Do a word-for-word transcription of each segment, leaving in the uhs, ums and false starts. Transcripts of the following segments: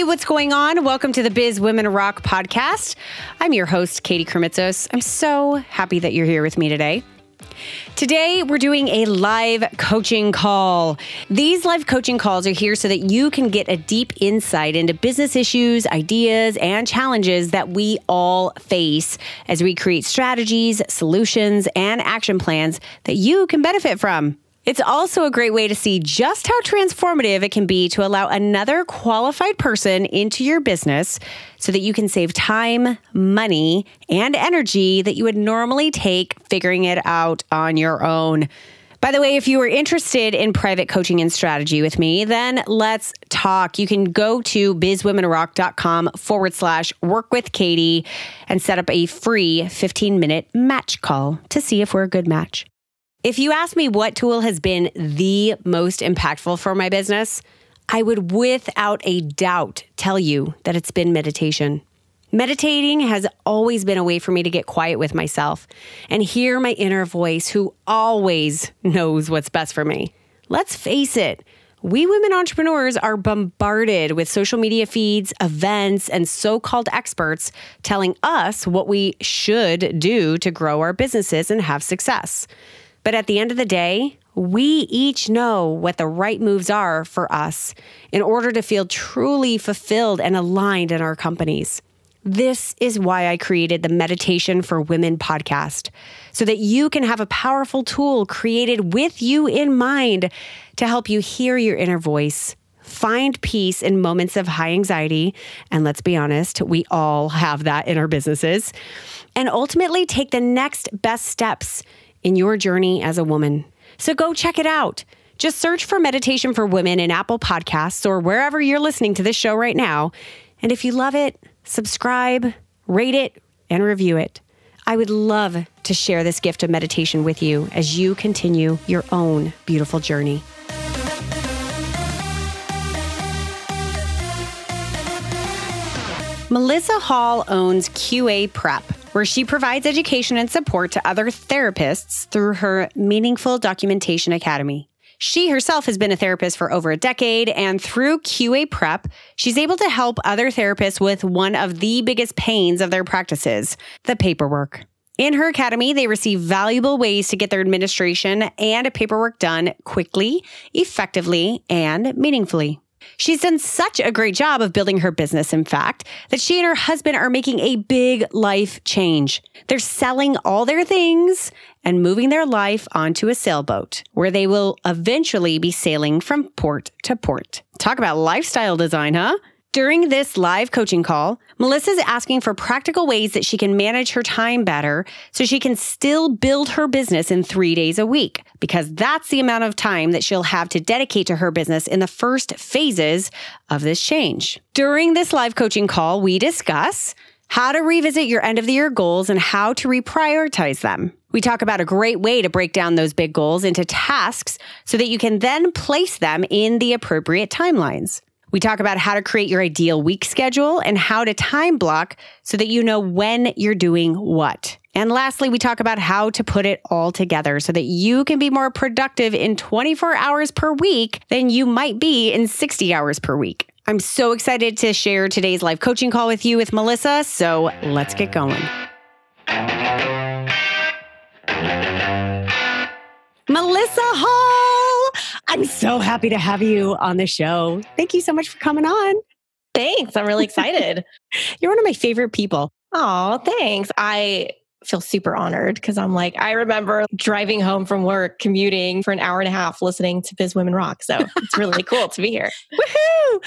Hey, what's going on? Welcome to the Biz Women Rock podcast. I'm your host, Katie Kremitzos. I'm so happy that you're here with me today. Today, we're doing a live coaching call. These live coaching calls are here so that you can get a deep insight into business issues, ideas, and challenges that we all face as we create strategies, solutions, and action plans that you can benefit from. It's also a great way to see just how transformative it can be to allow another qualified person into your business so that you can save time, money, and energy that you would normally take figuring it out on your own. By the way, if you are interested in private coaching and strategy with me, then let's talk. You can go to bizwomenrock.com forward slash work with Katie and set up a free fifteen minute match call to see if we're a good match. If you ask me what tool has been the most impactful for my business, I would without a doubt tell you that it's been meditation. Meditating has always been a way for me to get quiet with myself and hear my inner voice who always knows what's best for me. Let's face it, we women entrepreneurs are bombarded with social media feeds, events, and so-called experts telling us what we should do to grow our businesses and have success. But at the end of the day, we each know what the right moves are for us in order to feel truly fulfilled and aligned in our companies. This is why I created the Meditation for Women podcast, so that you can have a powerful tool created with you in mind to help you hear your inner voice, find peace in moments of high anxiety, and let's be honest, we all have that in our businesses, and ultimately take the next best steps in your journey as a woman. So go check it out. Just search for Meditation for Women in Apple Podcasts or wherever you're listening to this show right now. And if you love it, subscribe, rate it, and review it. I would love to share this gift of meditation with you as you continue your own beautiful journey. Maelisa Hall owns Q A Prep, where she provides education and support to other therapists through her Meaningful Documentation Academy. She herself has been a therapist for over a decade, and through Q A Prep, she's able to help other therapists with one of the biggest pains of their practices, the paperwork. In her academy, they receive valuable ways to get their administration and paperwork done quickly, effectively, and meaningfully. She's done such a great job of building her business, in fact, that she and her husband are making a big life change. They're selling all their things and moving their life onto a sailboat, where they will eventually be sailing from port to port. Talk about lifestyle design, huh? During this live coaching call, Maelisa is asking for practical ways that she can manage her time better so she can still build her business in three days a week, because that's the amount of time that she'll have to dedicate to her business in the first phases of this change. During this live coaching call, we discuss how to revisit your end of the year goals and how to reprioritize them. We talk about a great way to break down those big goals into tasks so that you can then place them in the appropriate timelines. We talk about how to create your ideal week schedule and how to time block so that you know when you're doing what. And lastly, we talk about how to put it all together so that you can be more productive in twenty-four hours per week than you might be in sixty hours per week. I'm so excited to share today's live coaching call with you with Maelisa, so let's get going. Maelisa Hall! I'm so happy to have you on the show. Thank you so much for coming on. Thanks. I'm really excited. You're one of my favorite people. Oh, thanks. I feel super honored because I'm like, I remember driving home from work, commuting for an hour and a half, listening to Biz Women Rock. So it's really cool to be here. Woohoo!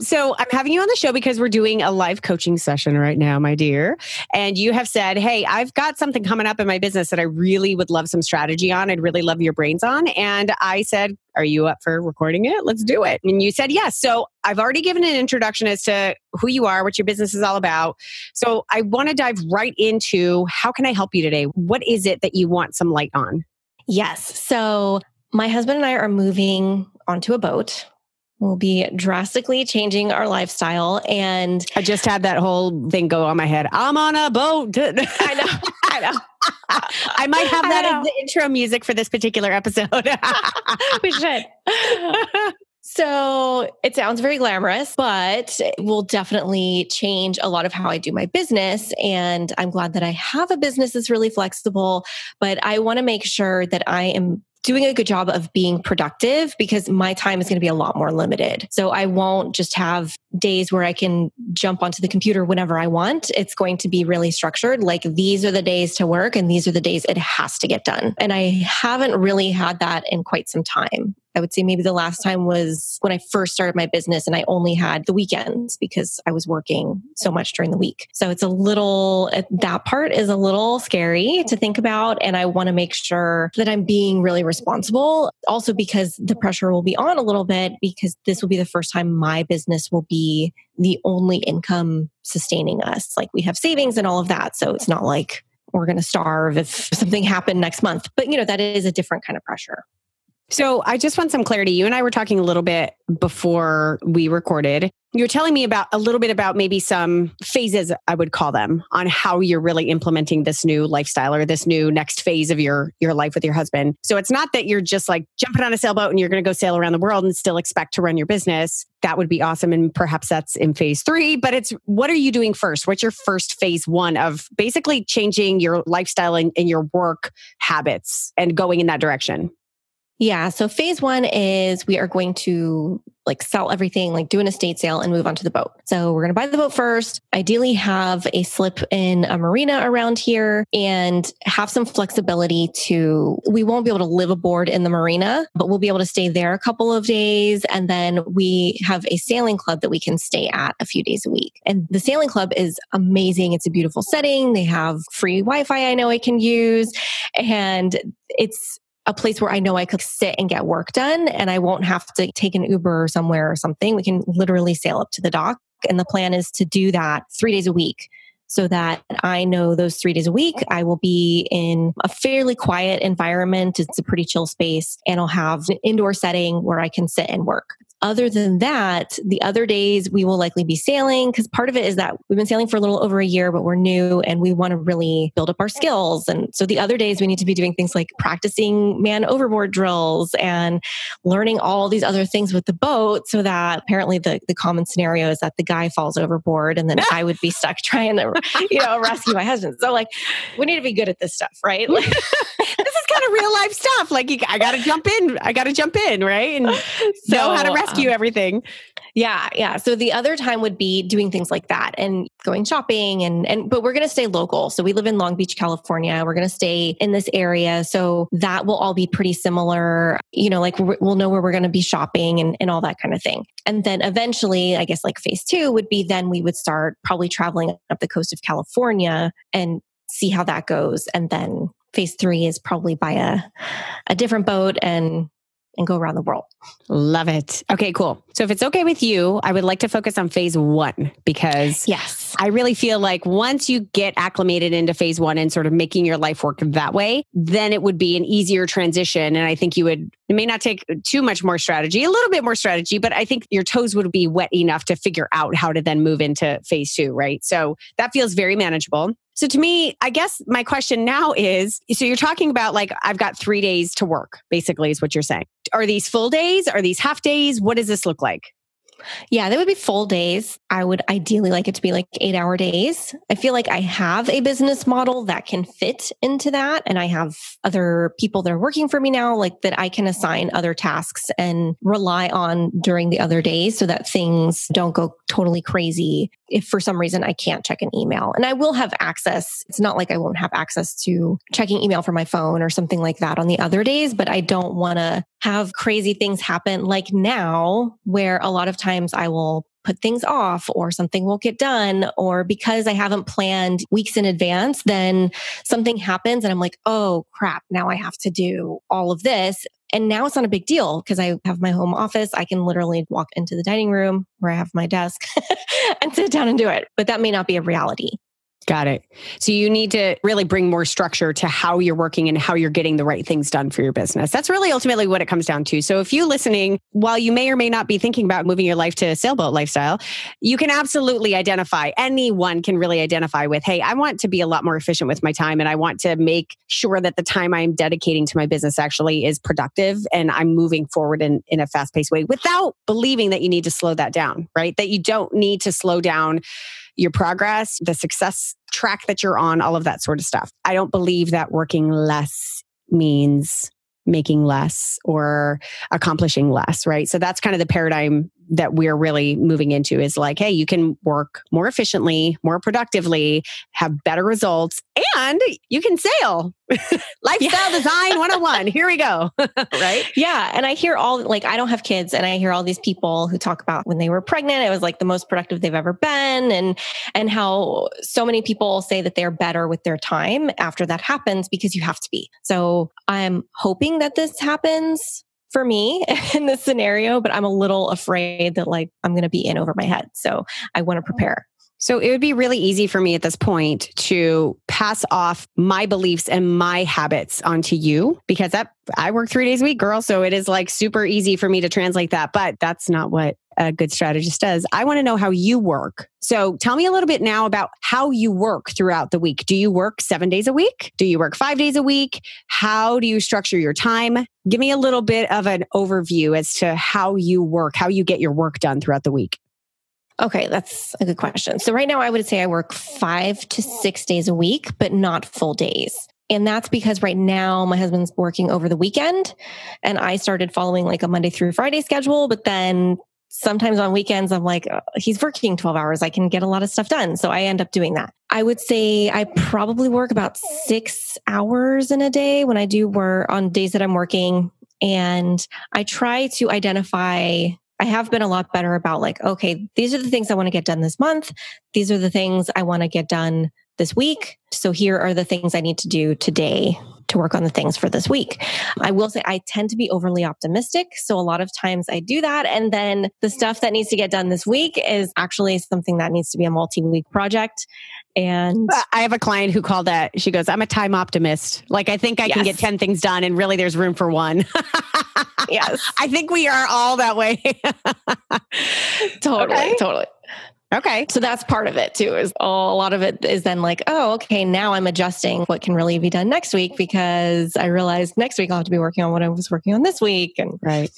So I'm having you on the show because we're doing a live coaching session right now, my dear. And you have said, hey, I've got something coming up in my business that I really would love some strategy on. I'd really love your brains on. And I said, are you up for recording it? Let's do it. And you said yes. So I've already given an introduction as to who you are, what your business is all about. So I want to dive right into how can I help you today? What is it that you want some light on? Yes. So my husband and I are moving onto a boat. We'll be drastically changing our lifestyle. And I just had that whole thing go on my head. I'm on a boat. I know. I know. I might have that as the intro music for this particular episode. We should. So it sounds very glamorous, but it will definitely change a lot of how I do my business. And I'm glad that I have a business that's really flexible, but I want to make sure that I am doing a good job of being productive because my time is going to be a lot more limited. So I won't just have days where I can jump onto the computer whenever I want. It's going to be really structured. Like these are the days to work and these are the days it has to get done. And I haven't really had that in quite some time. I would say maybe the last time was when I first started my business and I only had the weekends because I was working so much during the week. So it's a little, that part is a little scary to think about. And I want to make sure that I'm being really responsible. Also because the pressure will be on a little bit because this will be the first time my business will be the only income sustaining us. Like we have savings and all of that. So it's not like we're going to starve if something happened next month. But you know, that is a different kind of pressure. So I just want some clarity. You and I were talking a little bit before we recorded. You were telling me about a little bit about maybe some phases, I would call them, on how you're really implementing this new lifestyle or this new next phase of your, your life with your husband. So it's not that you're just like jumping on a sailboat and you're going to go sail around the world and still expect to run your business. That would be awesome. And perhaps that's in phase three, but it's what are you doing first? What's your first phase one of basically changing your lifestyle and, and your work habits and going in that direction? Yeah. So phase one is we are going to like sell everything, like do an estate sale and move on to the boat. So we're going to buy the boat first, ideally have a slip in a marina around here and have some flexibility to, we won't be able to live aboard in the marina, but we'll be able to stay there a couple of days. And then we have a sailing club that we can stay at a few days a week. And the sailing club is amazing. It's a beautiful setting. They have free Wi-Fi I know I can use. And it's a place where I know I could sit and get work done and I won't have to take an Uber somewhere or something. We can literally sail up to the dock. And the plan is to do that three days a week so that I know those three days a week, I will be in a fairly quiet environment. It's a pretty chill space and I'll have an indoor setting where I can sit and work. Other than that, the other days we will likely be sailing because part of it is that we've been sailing for a little over a year, but we're new and we want to really build up our skills. And so the other days we need to be doing things like practicing man overboard drills and learning all these other things with the boat so that apparently the, the common scenario is that the guy falls overboard and then I would be stuck trying to, you know, rescue my husband. So like, we need to be good at this stuff, right? Like, this is kind of real life stuff. Like you, I got to jump in. I got to jump in, right? And so, know how to rescue. You everything. Yeah. Yeah. So the other time would be doing things like that and going shopping and, and, but we're going to stay local. So we live in Long Beach, California. We're going to stay in this area. So that will all be pretty similar. You know, like we'll know where we're going to be shopping and, and all that kind of thing. And then eventually, I guess like phase two would be then we would start probably traveling up the coast of California and see how that goes. And then phase three is probably buy a, a different boat and and go around the world. Love it. Okay, cool. So if it's okay with you, I would like to focus on phase one because yes, I really feel like once you get acclimated into phase one and sort of making your life work that way, then it would be an easier transition. And I think you would, it may not take too much more strategy, a little bit more strategy, but I think your toes would be wet enough to figure out how to then move into phase two, right? So that feels very manageable. So to me, I guess my question now is, so you're talking about like, I've got three days to work, basically is what you're saying. Are these full days? Are these half days? What does this look like? Yeah, they would be full days. I would ideally like it to be like eight hour days. I feel like I have a business model that can fit into that. And I have other people that are working for me now, like that I can assign other tasks and rely on during the other days so that things don't go totally crazy. If for some reason I can't check an email and I will have access, it's not like I won't have access to checking email from my phone or something like that on the other days, but I don't want to have crazy things happen like now where a lot of times I will put things off or something won't get done or because I haven't planned weeks in advance, then something happens and I'm like, oh crap, now I have to do all of this. And now it's not a big deal because I have my home office. I can literally walk into the dining room where I have my desk and sit down and do it. But that may not be a reality. Got it. So you need to really bring more structure to how you're working and how you're getting the right things done for your business. That's really ultimately what it comes down to. So if you listening, while you may or may not be thinking about moving your life to a sailboat lifestyle, you can absolutely identify, anyone can really identify with, hey, I want to be a lot more efficient with my time and I want to make sure that the time I'm dedicating to my business actually is productive and I'm moving forward in, in a fast-paced way, without believing that you need to slow that down, right? That you don't need to slow down your progress, the success track that you're on, all of that sort of stuff. I don't believe that working less means making less or accomplishing less, right? So that's kind of the paradigm that we're really moving into, is like, hey, you can work more efficiently, more productively, have better results, and you can sail. Lifestyle design one oh one. Here we go. Right? Yeah. And I hear all, like, I don't have kids, and I hear all these people who talk about when they were pregnant, it was like the most productive they've ever been. And, and how so many people say that they're better with their time after that happens, because you have to be. So I'm hoping that this happens for me in this scenario, but I'm a little afraid that, like, I'm going to be in over my head. So I want to prepare. So it would be really easy for me at this point to pass off my beliefs and my habits onto you, because that, I work three days a week, girl. So it is like super easy for me to translate that, but that's not what a good strategist does. I want to know how you work. So tell me a little bit now about how you work throughout the week. Do you work seven days a week? Do you work five days a week? How do you structure your time? Give me a little bit of an overview as to how you work, how you get your work done throughout the week. Okay, that's a good question. So right now I would say I work five to six days a week, but not full days. And that's because right now my husband's working over the weekend, and I started following like a Monday through Friday schedule, but then sometimes on weekends, I'm like, oh, he's working twelve hours. I can get a lot of stuff done. So I end up doing that. I would say I probably work about six hours in a day when I do work on days that I'm working. And I try to identify, I have been a lot better about like, okay, these are the things I want to get done this month. These are the things I want to get done this week. So here are the things I need to do today to work on the things for this week. I will say I tend to be overly optimistic. So a lot of times I do that. And then the stuff that needs to get done this week is actually something that needs to be a multi-week project. And I have a client who called that, she goes, I'm a time optimist. Like, I think I yes. can get ten things done, and really there's room for one. Yes. I think we are all that way. Totally, okay. totally. Okay. So that's part of it too, is a lot of it is then like, oh, okay, now I'm adjusting what can really be done next week, because I realized next week I'll have to be working on what I was working on this week. And right.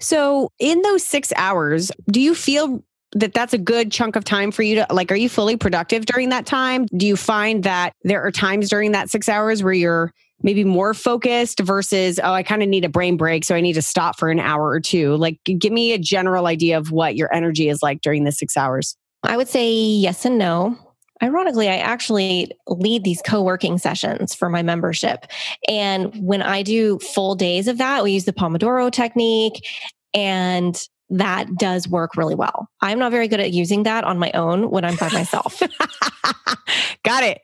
So in those six hours, do you feel that that's a good chunk of time for you to, like, are you fully productive during that time? Do you find that there are times during that six hours where you're maybe more focused versus, oh, I kind of need a brain break, so I need to stop for an hour or two? Like, give me a general idea of what your energy is like during the six hours. I would say yes and no. Ironically, I actually lead these co-working sessions for my membership. And when I do full days of that, we use the Pomodoro technique, and that does work really well. I'm not very good at using that on my own when I'm by myself. Got it.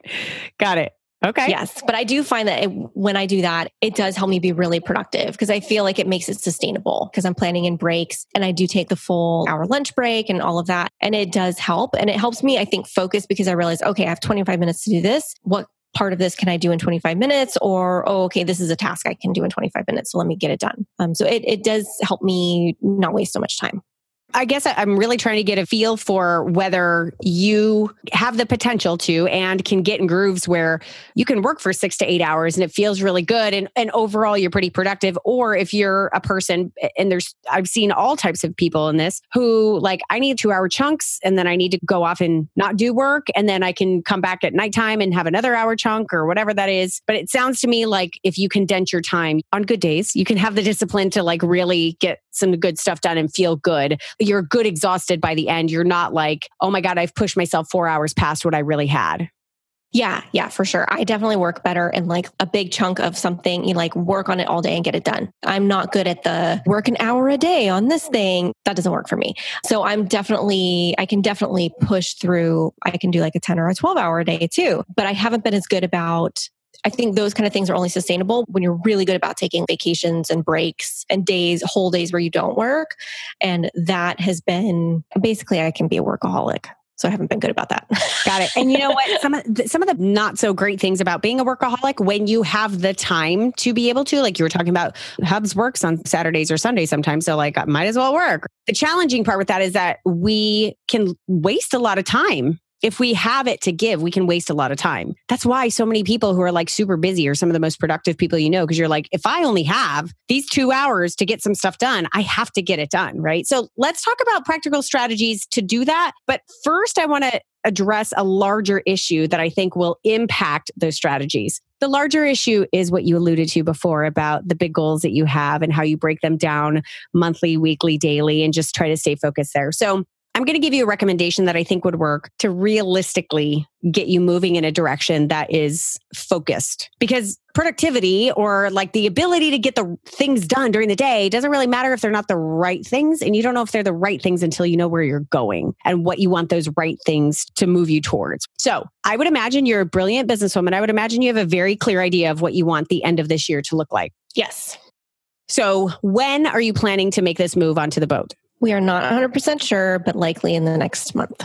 Got it. Okay. Yes. But I do find that it, when I do that, it does help me be really productive, because I feel like it makes it sustainable, because I'm planning in breaks, and I do take the full hour lunch break and all of that. And it does help. And it helps me, I think, focus, because I realize, okay, I have twenty-five minutes to do this. What part of this can I do in twenty-five minutes? Or, oh, okay, this is a task I can do in twenty-five minutes. So let me get it done. Um, so it, it does help me not waste so much time. I guess I'm really trying to get a feel for whether you have the potential to, and can get in grooves where you can work for six to eight hours and it feels really good, and, and overall you're pretty productive. Or if you're a person, and there's, I've seen all types of people in this, who like, I need two hour chunks, and then I need to go off and not do work, and then I can come back at nighttime and have another hour chunk or whatever that is. But it sounds to me like if you condense your time on good days, you can have the discipline to like really get some good stuff done and feel good. You're good exhausted by the end. You're not like, oh my God, I've pushed myself four hours past what I really had. Yeah, yeah, for sure. I definitely work better in like a big chunk of something. You like work on it all day and get it done. I'm not good at the work an hour a day on this thing. That doesn't work for me. So I'm definitely, I can definitely push through. I can do like a ten or a twelve hour a day too. But I haven't been as good about, I think those kind of things are only sustainable when you're really good about taking vacations and breaks and days, whole days where you don't work. And that has been, basically I can be a workaholic. So I haven't been good about that. Got it. And you know what? Some of the, some of the not so great things about being a workaholic, when you have the time to be able to, like you were talking about, Hubs works on Saturdays or Sundays sometimes. So like, I might as well work. The challenging part with that is that we can waste a lot of time. If we have it to give, we can waste a lot of time. That's why so many people who are like super busy are some of the most productive people you know, because you're like, if I only have these two hours to get some stuff done, I have to get it done, right? So let's talk about practical strategies to do that. But first, I want to address a larger issue that I think will impact those strategies. The larger issue is what you alluded to before about the big goals that you have and how you break them down monthly, weekly, daily, and just try to stay focused there. So I'm going to give you a recommendation that I think would work to realistically get you moving in a direction that is focused. Because productivity or like the ability to get the things done during the day doesn't really matter if they're not the right things. And you don't know if they're the right things until you know where you're going and what you want those right things to move you towards. So I would imagine you're a brilliant businesswoman. I would imagine you have a very clear idea of what you want the end of this year to look like. Yes. So when are you planning to make this move onto the boat? We are not one hundred percent sure, but likely in the next month.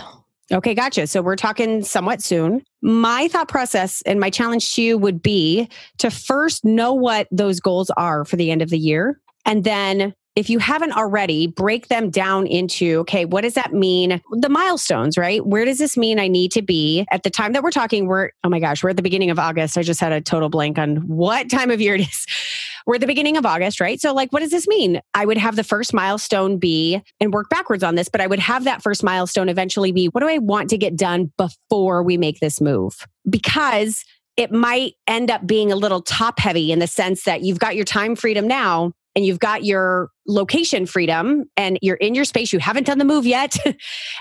Okay, gotcha. So we're talking somewhat soon. My thought process and my challenge to you would be to first know what those goals are for the end of the year. And then if you haven't already, break them down into, okay, what does that mean? The milestones, right? Where does this mean I need to be? At the time that we're talking, we're, oh my gosh, we're at the beginning of August. I just had a total blank on what time of year it is. We're at the beginning of August, right? So like, what does this mean? I would have the first milestone be, and work backwards on this, but I would have that first milestone eventually be, what do I want to get done before we make this move? Because it might end up being a little top heavy in the sense that you've got your time freedom now and you've got your location freedom and you're in your space. You haven't done the move yet.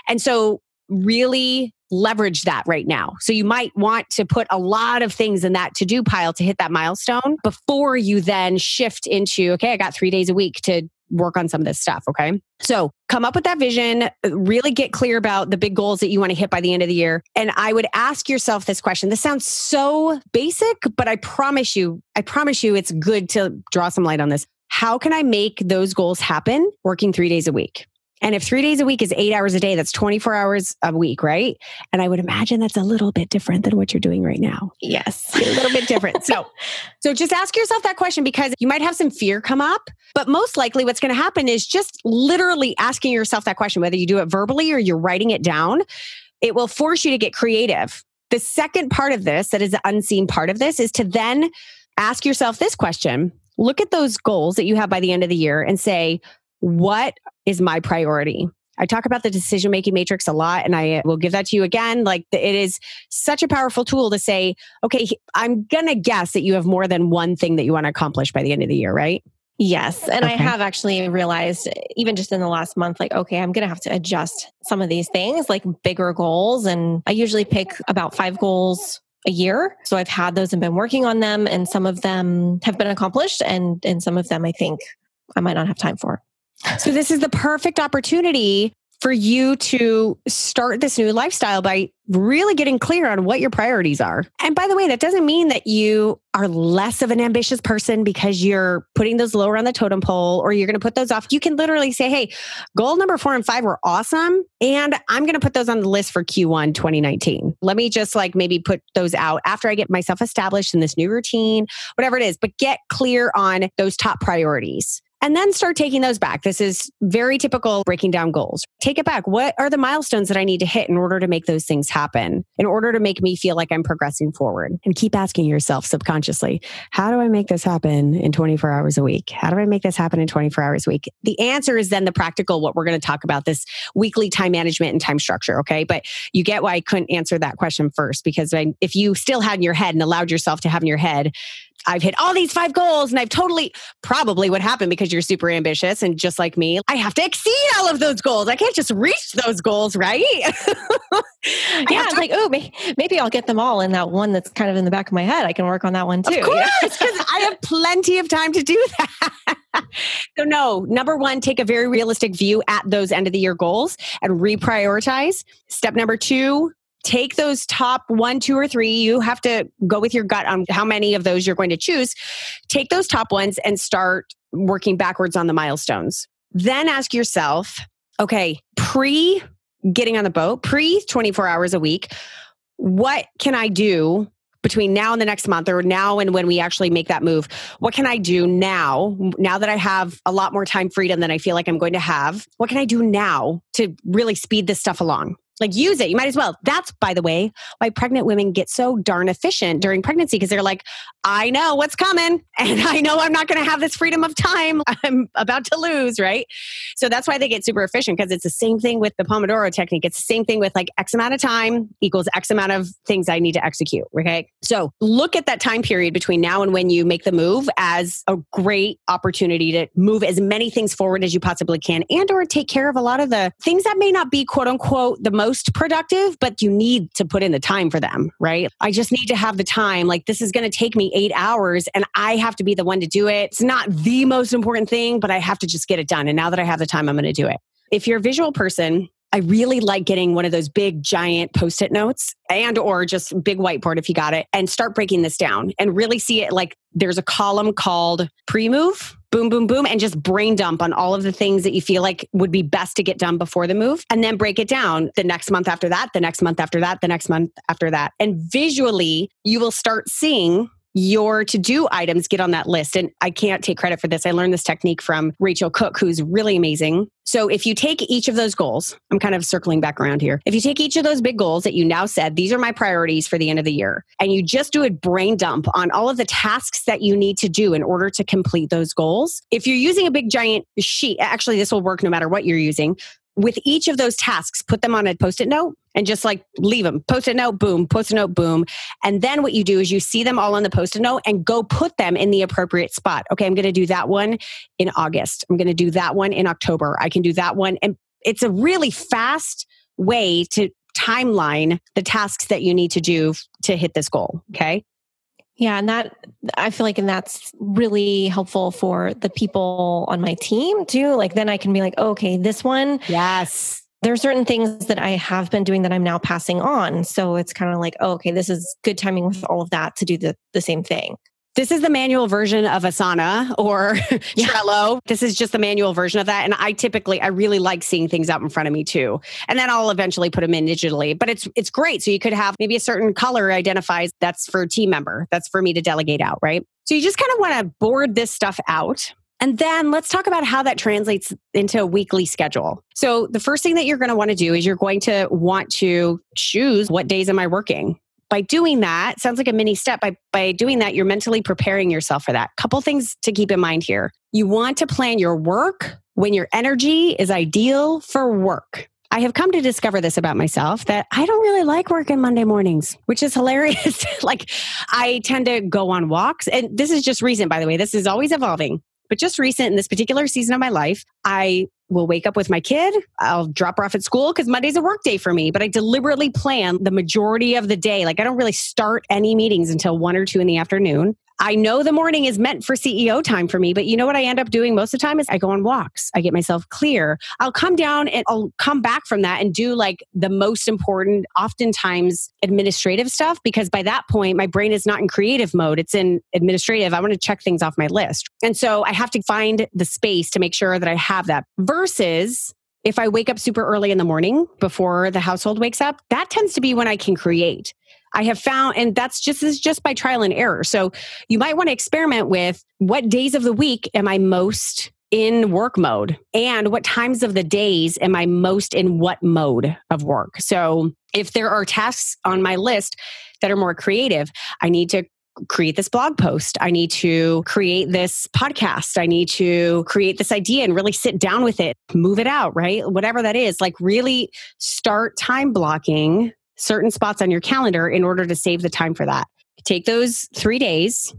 And so really leverage that right now. So you might want to put a lot of things in that to-do pile to hit that milestone before you then shift into, okay, I got three days a week to work on some of this stuff. Okay. So come up with that vision, really get clear about the big goals that you want to hit by the end of the year. And I would ask yourself this question. This sounds so basic, but I promise you, I promise you it's good to draw some light on this. How can I make those goals happen working three days a week? And if three days a week is eight hours a day, that's twenty-four hours a week, right? And I would imagine that's a little bit different than what you're doing right now. Yes, a little bit different. So, so just ask yourself that question because you might have some fear come up, but most likely what's going to happen is just literally asking yourself that question, whether you do it verbally or you're writing it down, it will force you to get creative. The second part of this, that is the unseen part of this, is to then ask yourself this question. Look at those goals that you have by the end of the year and say, what is my priority? I talk about the decision-making matrix a lot, and I will give that to you again. Like, it is such a powerful tool to say, okay, I'm going to guess that you have more than one thing that you want to accomplish by the end of the year, right? Yes. And okay. I have actually realized, even just in the last month, like, okay, I'm going to have to adjust some of these things, like bigger goals. And I usually pick about five goals a year. So I've had those and been working on them, and some of them have been accomplished, and, and some of them I think I might not have time for. So this is the perfect opportunity for you to start this new lifestyle by really getting clear on what your priorities are. And by the way, that doesn't mean that you are less of an ambitious person because you're putting those lower on the totem pole or you're going to put those off. You can literally say, hey, goal number four and five were awesome. And I'm going to put those on the list for Q one twenty nineteen. Let me just like maybe put those out after I get myself established in this new routine, whatever it is, but get clear on those top priorities. And then start taking those back. This is very typical breaking down goals. Take it back. What are the milestones that I need to hit in order to make those things happen? In order to make me feel like I'm progressing forward? And keep asking yourself subconsciously, how do I make this happen in twenty-four hours a week? How do I make this happen in twenty-four hours a week? The answer is then the practical, what we're going to talk about, this weekly time management and time structure, okay? But you get why I couldn't answer that question first, because if you still had in your head and allowed yourself to have in your head, I've hit all these five goals and I've totally, probably what happened, because you're super ambitious and just like me, I have to exceed all of those goals. I can't just reach those goals, right? Yeah, it's to... like, oh, maybe I'll get them all in that one that's kind of in the back of my head. I can work on that one too. Of course, because you know? I have plenty of time to do that. So no, number one, take a very realistic view at those end of the year goals and reprioritize. Step number two, take those top one, two, or three. You have to go with your gut on how many of those you're going to choose. Take those top ones and start working backwards on the milestones. Then ask yourself, okay, pre getting on the boat, pre twenty-four hours a week, what can I do between now and the next month, or now and when we actually make that move? What can I do now, now that I have a lot more time freedom than I feel like I'm going to have? What can I do now to really speed this stuff along? Like, use it. You might as well. That's, by the way, why pregnant women get so darn efficient during pregnancy, because they're like, I know what's coming and I know I'm not going to have this freedom of time I'm about to lose, right? So that's why they get super efficient, because it's the same thing with the Pomodoro technique. It's the same thing with like X amount of time equals X amount of things I need to execute, okay? So look at that time period between now and when you make the move as a great opportunity to move as many things forward as you possibly can, and or take care of a lot of the things that may not be quote unquote the most productive, but you need to put in the time for them, right? I just need to have the time. Like, this is going to take me eight hours and I have to be the one to do it. It's not the most important thing, but I have to just get it done. And now that I have the time, I'm going to do it. If you're a visual person, I really like getting one of those big giant post-it notes and or just big whiteboard if you got it, and start breaking this down and really see it like there's a column called pre-move, boom, boom, boom, and just brain dump on all of the things that you feel like would be best to get done before the move. And then break it down the next month after that, the next month after that, the next month after that. And visually, you will start seeing your to-do items get on that list. And I can't take credit for this. I learned this technique from Rachel Cook, who's really amazing. So if you take each of those goals, I'm kind of circling back around here. If you take each of those big goals that you now said, these are my priorities for the end of the year, and you just do a brain dump on all of the tasks that you need to do in order to complete those goals. If you're using a big giant sheet, actually this will work no matter what you're using. With each of those tasks, put them on a post-it note and just like leave them. Post-it note, boom, post-it note, boom. And then what you do is you see them all on the post-it note and go put them in the appropriate spot. Okay, I'm going to do that one in August. I'm going to do that one in October. I can do that one. And it's a really fast way to timeline the tasks that you need to do to hit this goal. Okay. Yeah. And that, I feel like, and that's really helpful for the people on my team too. Like, then I can be like, oh, okay, this one. Yes. There are certain things that I have been doing that I'm now passing on. So it's kind of like, oh, okay, this is good timing with all of that to do the, the same thing. This is the manual version of Asana or yeah. Trello. This is just the manual version of that. And I typically, I really like seeing things out in front of me too. And then I'll eventually put them in digitally, but it's it's great. So you could have maybe a certain color identifies that's for a team member. That's for me to delegate out, right? So you just kind of want to board this stuff out. And then let's talk about how that translates into a weekly schedule. So the first thing that you're going to want to do is you're going to want to choose, what days am I working? By doing that, sounds like a mini step. By, by doing that, you're mentally preparing yourself for that. Couple things to keep in mind here. You want to plan your work when your energy is ideal for work. I have come to discover this about myself, that I don't really like working Monday mornings, which is hilarious. Like, I tend to go on walks. And this is just recent, by the way. This is always evolving. But just recent, in this particular season of my life, I will wake up with my kid. I'll drop her off at school because Monday's a work day for me. But I deliberately plan the majority of the day. Like, I don't really start any meetings until one or two in the afternoon. I know the morning is meant for C E O time for me, but you know what I end up doing most of the time is I go on walks. I get myself clear. I'll come down and I'll come back from that and do like the most important, oftentimes administrative stuff, because by that point, my brain is not in creative mode. It's in administrative. I want to check things off my list. And so I have to find the space to make sure that I have that. Versus if I wake up super early in the morning before the household wakes up, that tends to be when I can create. I have found, and that's just is just by trial and error. So you might want to experiment with, what days of the week am I most in work mode? And what times of the days am I most in what mode of work? So if there are tasks on my list that are more creative, I need to create this blog post. I need to create this podcast. I need to create this idea and really sit down with it, move it out, right? Whatever that is, like, really start time blocking certain spots on your calendar in order to save the time for that. Take those three days.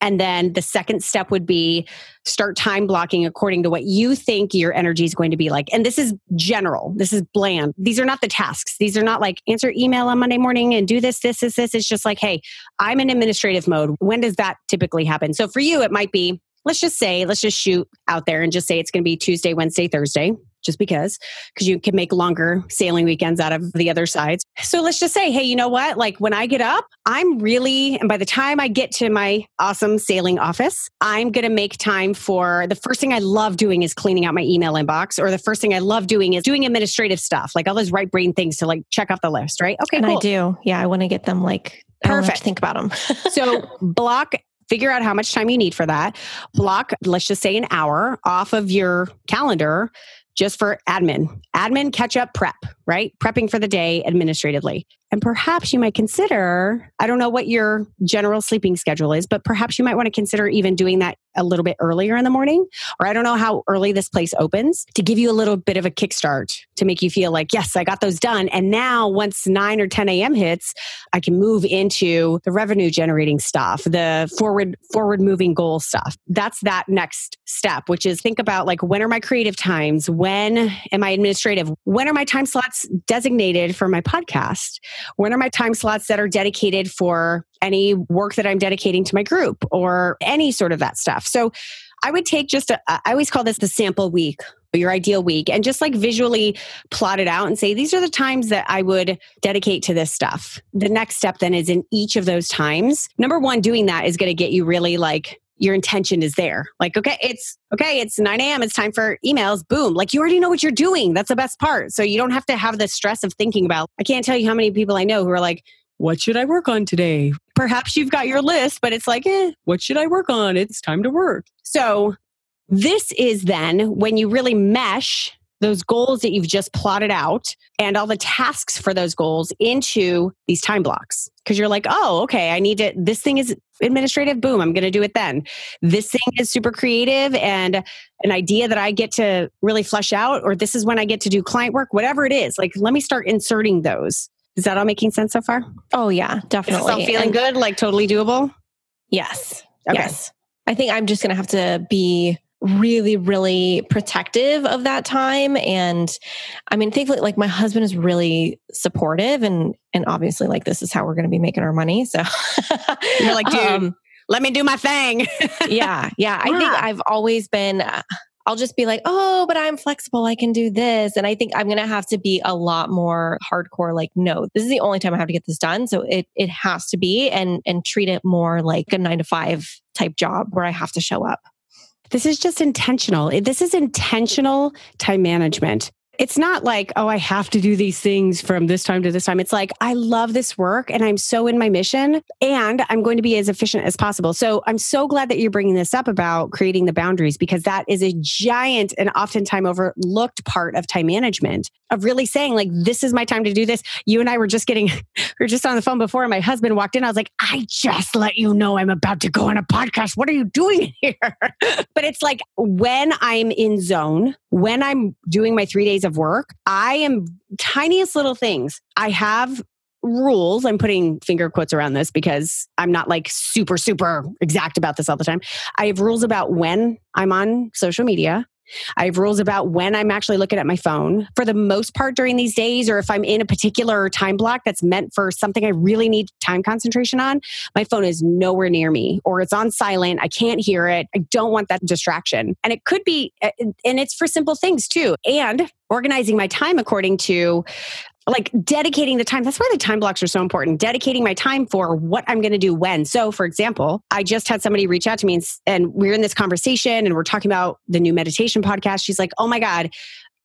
And then the second step would be start time blocking according to what you think your energy is going to be like. And this is general. This is bland. These are not the tasks. These are not like answer email on Monday morning and do this, this, this, this. It's just like, hey, I'm in administrative mode. When does that typically happen? So for you, it might be, let's just say, let's just shoot out there and just say it's going to be Tuesday, Wednesday, Thursday. just because, because you can make longer sailing weekends out of the other sides. So let's just say, hey, you know what? Like when I get up, I'm really, and by the time I get to my awesome sailing office, I'm going to make time for the first thing I love doing is cleaning out my email inbox, or the first thing I love doing is doing administrative stuff, like all those right brain things to like check off the list, right? Okay, and cool. I do. Yeah, I want to get them like, I don't have to think about them. So block, figure out how much time you need for that. Block, let's just say an hour off of your calendar just for admin. Admin, catch up, prep, right? Prepping for the day administratively. And perhaps you might consider, I don't know what your general sleeping schedule is, but perhaps you might want to consider even doing that a little bit earlier in the morning. Or I don't know how early this place opens, to give you a little bit of a kickstart to make you feel like, yes, I got those done. And now once nine or ten a.m. hits, I can move into the revenue generating stuff, the forward forward moving goal stuff. That's that next step, which is think about like, when are my creative times? When am I administrative? When are my time slots designated for my podcast? When are my time slots that are dedicated for any work that I'm dedicating to my group or any sort of that stuff? So I would take just, a, I always call this the sample week, your ideal week, and just like visually plot it out and say, these are the times that I would dedicate to this stuff. The next step then is in each of those times. Number one, doing that is going to get you really like, your intention is there. Like, okay, it's okay. It's nine a.m. It's time for emails. Boom. Like you already know what you're doing. That's the best part. So you don't have to have the stress of thinking about, I can't tell you how many people I know who are like, what should I work on today? Perhaps you've got your list, but it's like, eh, what should I work on? It's time to work. So this is then when you really mesh those goals that you've just plotted out and all the tasks for those goals into these time blocks. Because you're like, oh, okay, I need to, this thing is administrative, boom, I'm going to do it then. This thing is super creative and an idea that I get to really flesh out, or this is when I get to do client work, whatever it is. Like, let me start inserting those. Is that all making sense so far? Oh yeah, definitely. Is this all feeling and good? Like totally doable? Yes. Okay. Yes. I think I'm just going to have to be really, really protective of that time. And I mean, thankfully, like my husband is really supportive and, and obviously like, this is how we're going to be making our money. So you're like, dude, um, let me do my thing. yeah. Yeah. I yeah. think I've always been, uh, I'll just be like, oh, but I'm flexible. I can do this. And I think I'm going to have to be a lot more hardcore. Like, no, this is the only time I have to get this done. So it, it has to be, and, and treat it more like a nine to five type job where I have to show up. This is just intentional. This is intentional time management. It's not like, oh, I have to do these things from this time to this time. It's like, I love this work and I'm so in my mission and I'm going to be as efficient as possible. So I'm so glad that you're bringing this up about creating the boundaries, because that is a giant and oftentimes overlooked part of time management, of really saying like, this is my time to do this. You and I were just getting, we were just on the phone before and my husband walked in. I was like, I just let you know I'm about to go on a podcast. What are you doing here? But it's like, when I'm in zone, when I'm doing my three days of work, I am tiniest little things. I have rules. I'm putting finger quotes around this because I'm not like super, super exact about this all the time. I have rules about when I'm on social media. I have rules about when I'm actually looking at my phone. For the most part during these days, or if I'm in a particular time block that's meant for something I really need time concentration on, my phone is nowhere near me, or it's on silent. I can't hear it. I don't want that distraction. And it could be, and it's for simple things too. And organizing my time according to, like dedicating the time. That's why the time blocks are so important. Dedicating my time for what I'm going to do when. So for example, I just had somebody reach out to me and, and we're in this conversation and we're talking about the new meditation podcast. She's like, oh my God,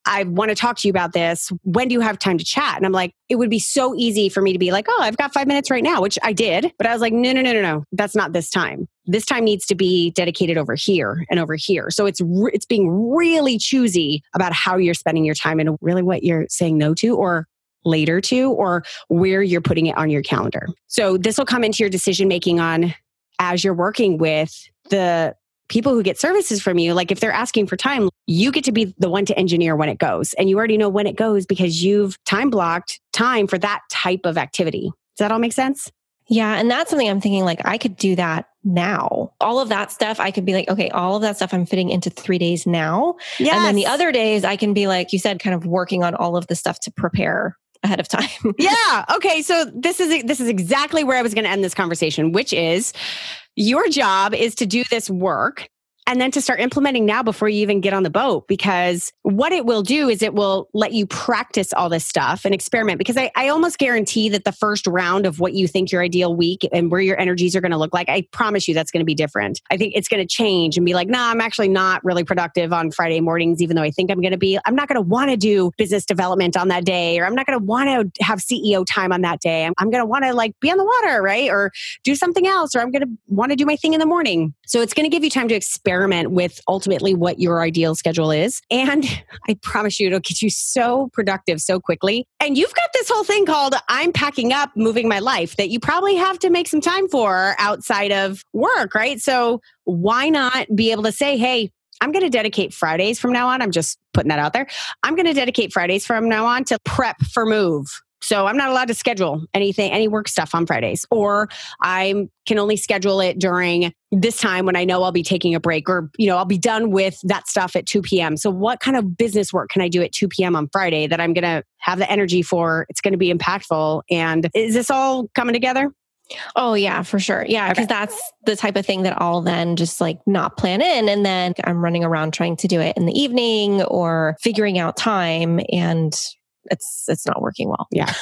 I want to talk to you about this. When do you have time to chat? And I'm like, it would be so easy for me to be like, oh, I've got five minutes right now, which I did. But I was like, no, no, no, no, no. That's not this time. This time needs to be dedicated over here and over here. So it's re- it's being really choosy about how you're spending your time and really what you're saying no to, or later to, or where you're putting it on your calendar. So this will come into your decision making on as you're working with the people who get services from you. Like if they're asking for time, you get to be the one to engineer when it goes. And you already know when it goes because you've time blocked time for that type of activity. Does that all make sense? Yeah. And that's something I'm thinking like, I could do that now. All of that stuff, I could be like, okay, all of that stuff I'm fitting into three days now. Yes. And then the other days I can be like, you said, kind of working on all of the stuff to prepare ahead of time. Yeah. Okay. So this is this is exactly where I was going to end this conversation, which is your job is to do this work and then to start implementing now before you even get on the boat, because what it will do is it will let you practice all this stuff and experiment. Because I, I almost guarantee that the first round of what you think your ideal week and where your energies are going to look like, I promise you that's going to be different. I think it's going to change and be like, nah, I'm actually not really productive on Friday mornings, even though I think I'm going to be. I'm not going to want to do business development on that day, or I'm not going to want to have C E O time on that day. I'm, I'm going to want to like be on the water, right? Or do something else, or I'm going to want to do my thing in the morning. So it's going to give you time to experiment with ultimately what your ideal schedule is. And I promise you, it'll get you so productive so quickly. And you've got this whole thing called I'm packing up, moving my life that you probably have to make some time for outside of work, right? So why not be able to say, hey, I'm going to dedicate Fridays from now on. I'm just putting that out there. I'm going to dedicate Fridays from now on to prep for move. So I'm not allowed to schedule anything, any work stuff on Fridays, or I can only schedule it during this time when I know I'll be taking a break, or you know I'll be done with that stuff at two p.m. So what kind of business work can I do at two p.m. on Friday that I'm going to have the energy for? It's going to be impactful. And is this all coming together? Oh yeah, for sure. Yeah, because okay. That's the type of thing that I'll then just like not plan in. And then I'm running around trying to do it in the evening or figuring out time, and it's it's not working well. Yeah,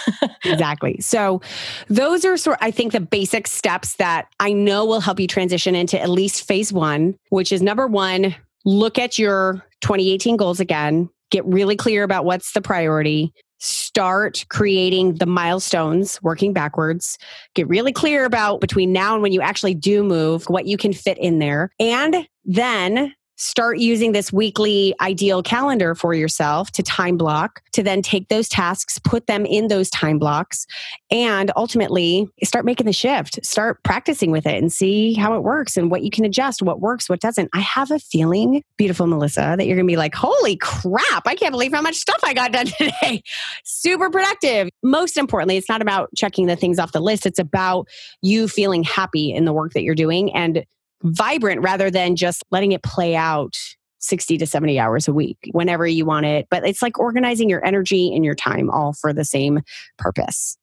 exactly. So those are sort of, I think, the basic steps that I know will help you transition into at least phase one, which is number one, look at your twenty eighteen goals again, get really clear about what's the priority, start creating the milestones, working backwards, get really clear about between now and when you actually do move, what you can fit in there. And then start using this weekly ideal calendar for yourself to time block, to then take those tasks, put them in those time blocks, and ultimately start making the shift. Start practicing with it and see how it works and what you can adjust, what works, what doesn't. I have a feeling, beautiful Maelisa, that you're going to be like, holy crap, I can't believe how much stuff I got done today. Super productive. Most importantly, it's not about checking the things off the list. It's about you feeling happy in the work that you're doing and vibrant rather than just letting it play out sixty to seventy hours a week whenever you want it. But it's like organizing your energy and your time all for the same purpose.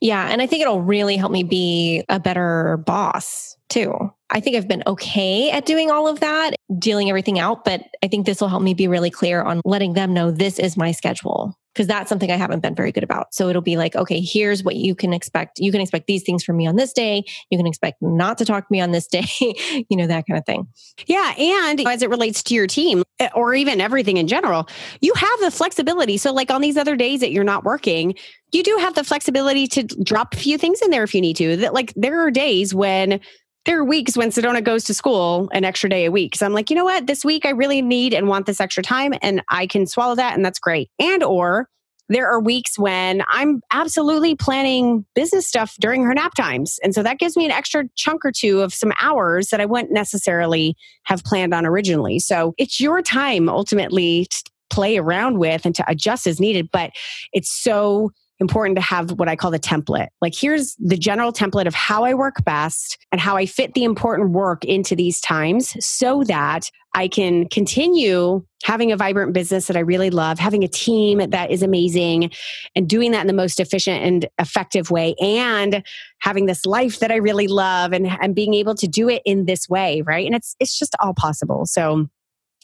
Yeah. And I think it'll really help me be a better boss too. I think I've been okay at doing all of that, dealing everything out. But I think this will help me be really clear on letting them know this is my schedule, because that's something I haven't been very good about. So it'll be like, okay, here's what you can expect. You can expect these things from me on this day. You can expect not to talk to me on this day, you know, that kind of thing. Yeah. And as it relates to your team or even everything in general, you have the flexibility. So like on these other days that you're not working, you do have the flexibility to drop a few things in there if you need to. That like there are days when There are weeks when Sedona goes to school an extra day a week. So I'm like, you know what? This week I really need and want this extra time, and I can swallow that, and that's great. And or there are weeks when I'm absolutely planning business stuff during her nap times. And so that gives me an extra chunk or two of some hours that I wouldn't necessarily have planned on originally. So it's your time ultimately to play around with and to adjust as needed. But it's so important to have what I call the template. Like here's the general template of how I work best and how I fit the important work into these times so that I can continue having a vibrant business that I really love, having a team that is amazing, and doing that in the most efficient and effective way, and having this life that I really love, and, and being able to do it in this way, right? And it's it's just all possible. So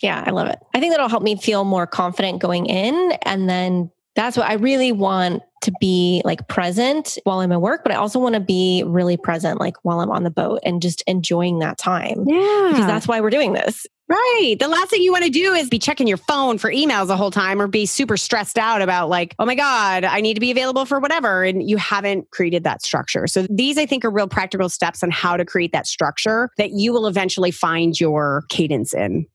yeah, I love it. I think that'll help me feel more confident going in, and then that's what I really want to be, like present while I'm at work, but I also want to be really present like while I'm on the boat and just enjoying that time. Yeah. Because that's why we're doing this. Right. The last thing you want to do is be checking your phone for emails the whole time or be super stressed out about like, oh my God, I need to be available for whatever. And you haven't created that structure. So these I think are real practical steps on how to create that structure that you will eventually find your cadence in.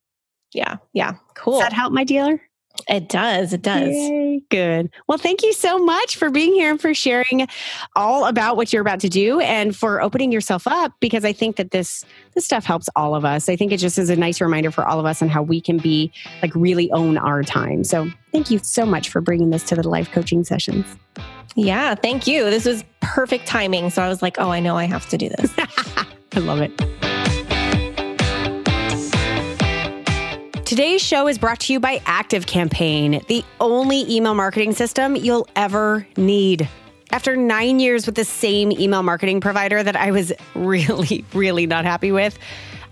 Yeah. Yeah. Cool. Does that help, my dealer? It does. It does. Yay, good. Well, thank you so much for being here and for sharing all about what you're about to do and for opening yourself up, because I think that this, this stuff helps all of us. I think it just is a nice reminder for all of us on how we can be like really own our time. So thank you so much for bringing this to the life coaching sessions. Yeah, thank you. This was perfect timing. So I was like, oh, I know I have to do this. I love it. Today's show is brought to you by ActiveCampaign, the only email marketing system you'll ever need. After nine years with the same email marketing provider that I was really, really not happy with,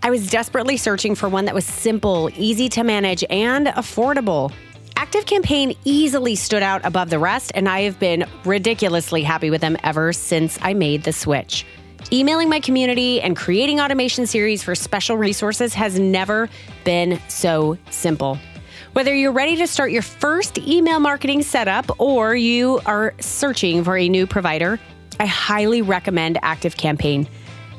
I was desperately searching for one that was simple, easy to manage, and affordable. ActiveCampaign easily stood out above the rest, and I have been ridiculously happy with them ever since I made the switch. Emailing my community and creating automation series for special resources has never been so simple. Whether you're ready to start your first email marketing setup or you are searching for a new provider, I highly recommend ActiveCampaign.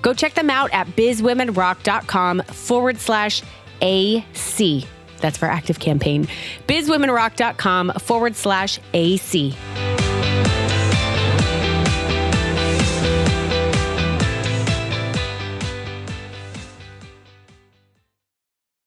Go check them out at bizwomenrock.com forward slash AC. That's for ActiveCampaign. bizwomenrock.com forward slash AC.